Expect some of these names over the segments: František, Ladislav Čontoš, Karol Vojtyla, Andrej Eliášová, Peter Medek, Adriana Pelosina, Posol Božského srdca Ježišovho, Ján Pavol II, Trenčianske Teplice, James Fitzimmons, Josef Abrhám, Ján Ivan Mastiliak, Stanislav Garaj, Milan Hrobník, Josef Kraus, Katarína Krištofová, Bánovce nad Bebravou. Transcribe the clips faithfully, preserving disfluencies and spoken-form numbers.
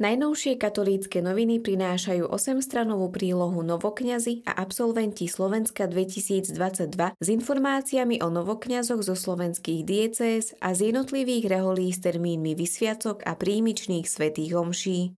Najnovšie katolícke noviny prinášajú osemstranovú prílohu Novokňazi a absolventi Slovenska dvetisícdvadsaťdva s informáciami o novokňazoch zo slovenských diecéz a z jednotlivých reholí s termínmi vysviacok a príjmičných svätých omší.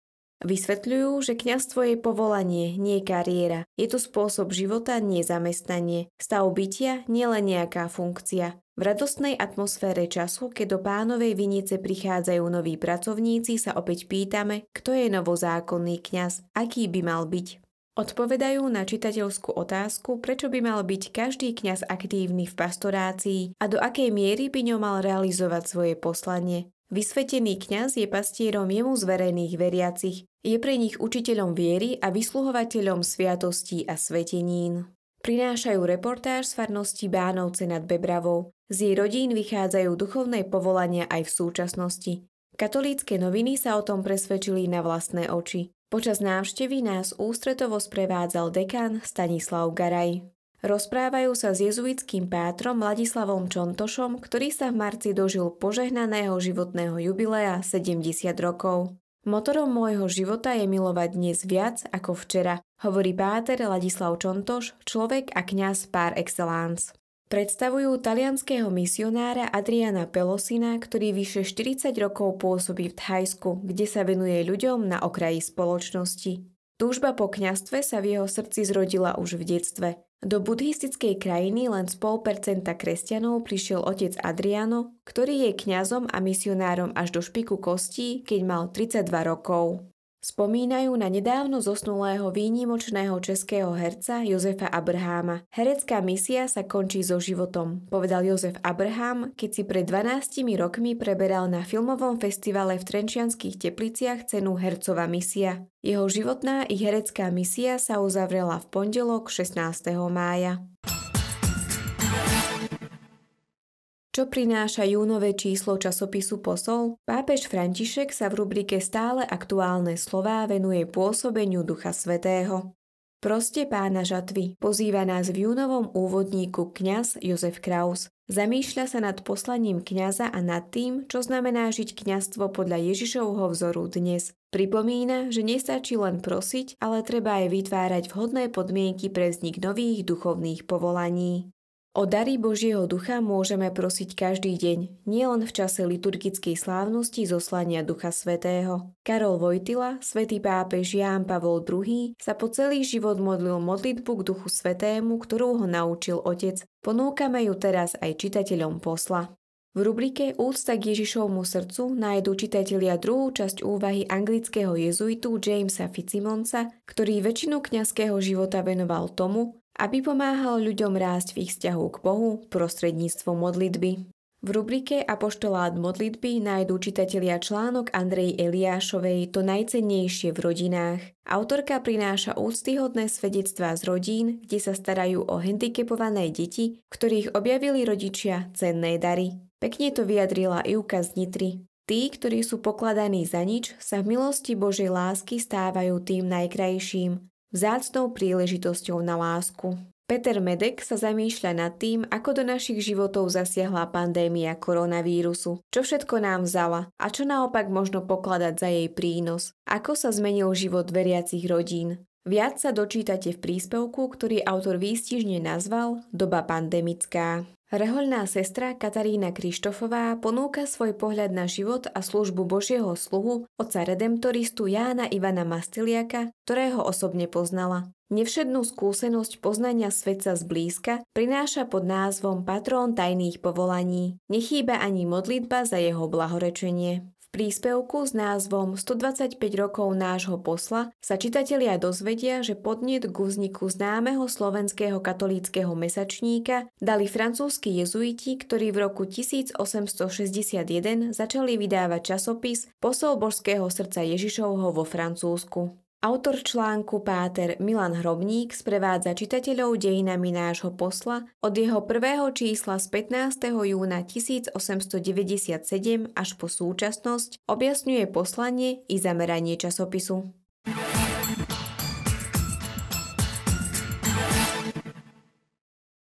Vysvetľujú, že kňazstvo je povolanie, nie kariéra. Je to spôsob života, nie zamestnanie. Stav bytia, nie len nejaká funkcia. V radostnej atmosfére času, keď do Pánovej vinice prichádzajú noví pracovníci, sa opäť pýtame, kto je novozákonný kňaz, aký by mal byť. Odpovedajú na čitateľskú otázku, prečo by mal byť každý kňaz aktívny v pastorácii a do akej miery by ňom mal realizovať svoje poslanie. Vysvetený kňaz je pastierom jemu zverených veriacich, je pre nich učiteľom viery a vysluhovateľom sviatostí a svetenín. Prinášajú reportáž z farnosti Bánovce nad Bebravou. Z jej rodín vychádzajú duchovné povolania aj v súčasnosti. Katolícke noviny sa o tom presvedčili na vlastné oči. Počas návštevy nás ústretovo sprevádzal dekan Stanislav Garaj. Rozprávajú sa s jezuitským pátrom Ladislavom Čontošom, ktorý sa v marci dožil požehnaného životného jubilea sedemdesiat rokov. Motorom môjho života je milovať dnes viac ako včera, hovorí páter Ladislav Čontoš, človek a kňaz par excellence. Predstavujú talianského misionára Adriana Pelosina, ktorý vyše štyridsať rokov pôsobí v Thajsku, kde sa venuje ľuďom na okraji spoločnosti. Túžba po kňazstve sa v jeho srdci zrodila už v detstve. Do buddhistickej krajiny len z pol percenta kresťanov prišiel otec Adriano, ktorý je kňazom a misionárom až do špiku kostí, keď mal tridsaťdva rokov. Spomínajú na nedávno zosnulého výnimočného českého herca Josefa Abrháma. Herecká misia sa končí so životom, povedal Josef Abrhám, keď si pred dvanástimi rokmi preberal na filmovom festivale v Trenčianskych Tepliciach cenu Hercova misia. Jeho životná i herecká misia sa uzavrela v pondelok šestnásteho mája. Čo prináša júnové číslo časopisu Posol? Pápež František sa v rubrike Stále aktuálne slová venuje pôsobeniu Ducha Svätého. Proste Pána žatvy pozýva nás v júnovom úvodníku kňaz Josef Kraus. Zamýšľa sa nad poslaním kňaza a nad tým, čo znamená žiť kňazstvo podľa Ježišovho vzoru dnes. Pripomína, že nestačí len prosiť, ale treba aj vytvárať vhodné podmienky pre vznik nových duchovných povolaní. O dary Božieho ducha môžeme prosiť každý deň, nielen v čase liturgickej slávnosti zoslania Ducha Svätého. Karol Vojtyla, svätý pápež Ján Pavol druhý, sa po celý život modlil modlitbu k Duchu Svätému, ktorú ho naučil Otec. Ponúkame ju teraz aj čitateľom Posla. V rubrike Úcta k Ježišovmu srdcu nájdú čitatelia druhú časť úvahy anglického jezuitu Jamesa Fitzimonsa, ktorý väčšinu kňazského života venoval tomu, aby pomáhal ľuďom rásť v ich vzťahu k Bohu prostredníctvom modlitby. V rubrike Apoštolát modlitby nájdú čitatelia článok Andrej Eliášovej To najcennejšie v rodinách. Autorka prináša úctyhodné svedectvá z rodín, kde sa starajú o handicapované deti, ktorých objavili rodičia cenné dary. Pekne to vyjadrila Ivka z Nitry. Tí, ktorí sú pokladaní za nič, sa v milosti Božej lásky stávajú tým najkrajším, vzácnou príležitosťou na lásku. Peter Medek sa zamýšľa nad tým, ako do našich životov zasiahla pandémia koronavírusu, čo všetko nám vzala a čo naopak možno pokladať za jej prínos, ako sa zmenil život veriacich rodín. Viac sa dočítate v príspevku, ktorý autor výstižne nazval Doba pandemická. Rehoľná sestra Katarína Krištofová ponúka svoj pohľad na život a službu Božieho sluhu otca redemptoristu Jána Ivana Mastiliaka, ktorého osobne poznala. Nevšednú skúsenosť poznania svetca zblízka prináša pod názvom Patrón tajných povolaní. Nechýba ani modlitba za jeho blahorečenie. Príspevku s názvom stodvadsaťpäť rokov nášho posla sa čitatelia dozvedia, že podnet k vzniku známeho slovenského katolíckeho mesačníka dali francúzski jezuiti, ktorí v roku tisícosemstošesťdesiatjeden začali vydávať časopis Posol Božského srdca Ježišovho vo Francúzsku. Autor článku páter Milan Hrobník sprevádza čitateľov dejinami nášho posla od jeho prvého čísla z pätnásteho júna tisícosemstodeväťdesiatsedem až po súčasnosť, objasňuje poslanie i zameranie časopisu.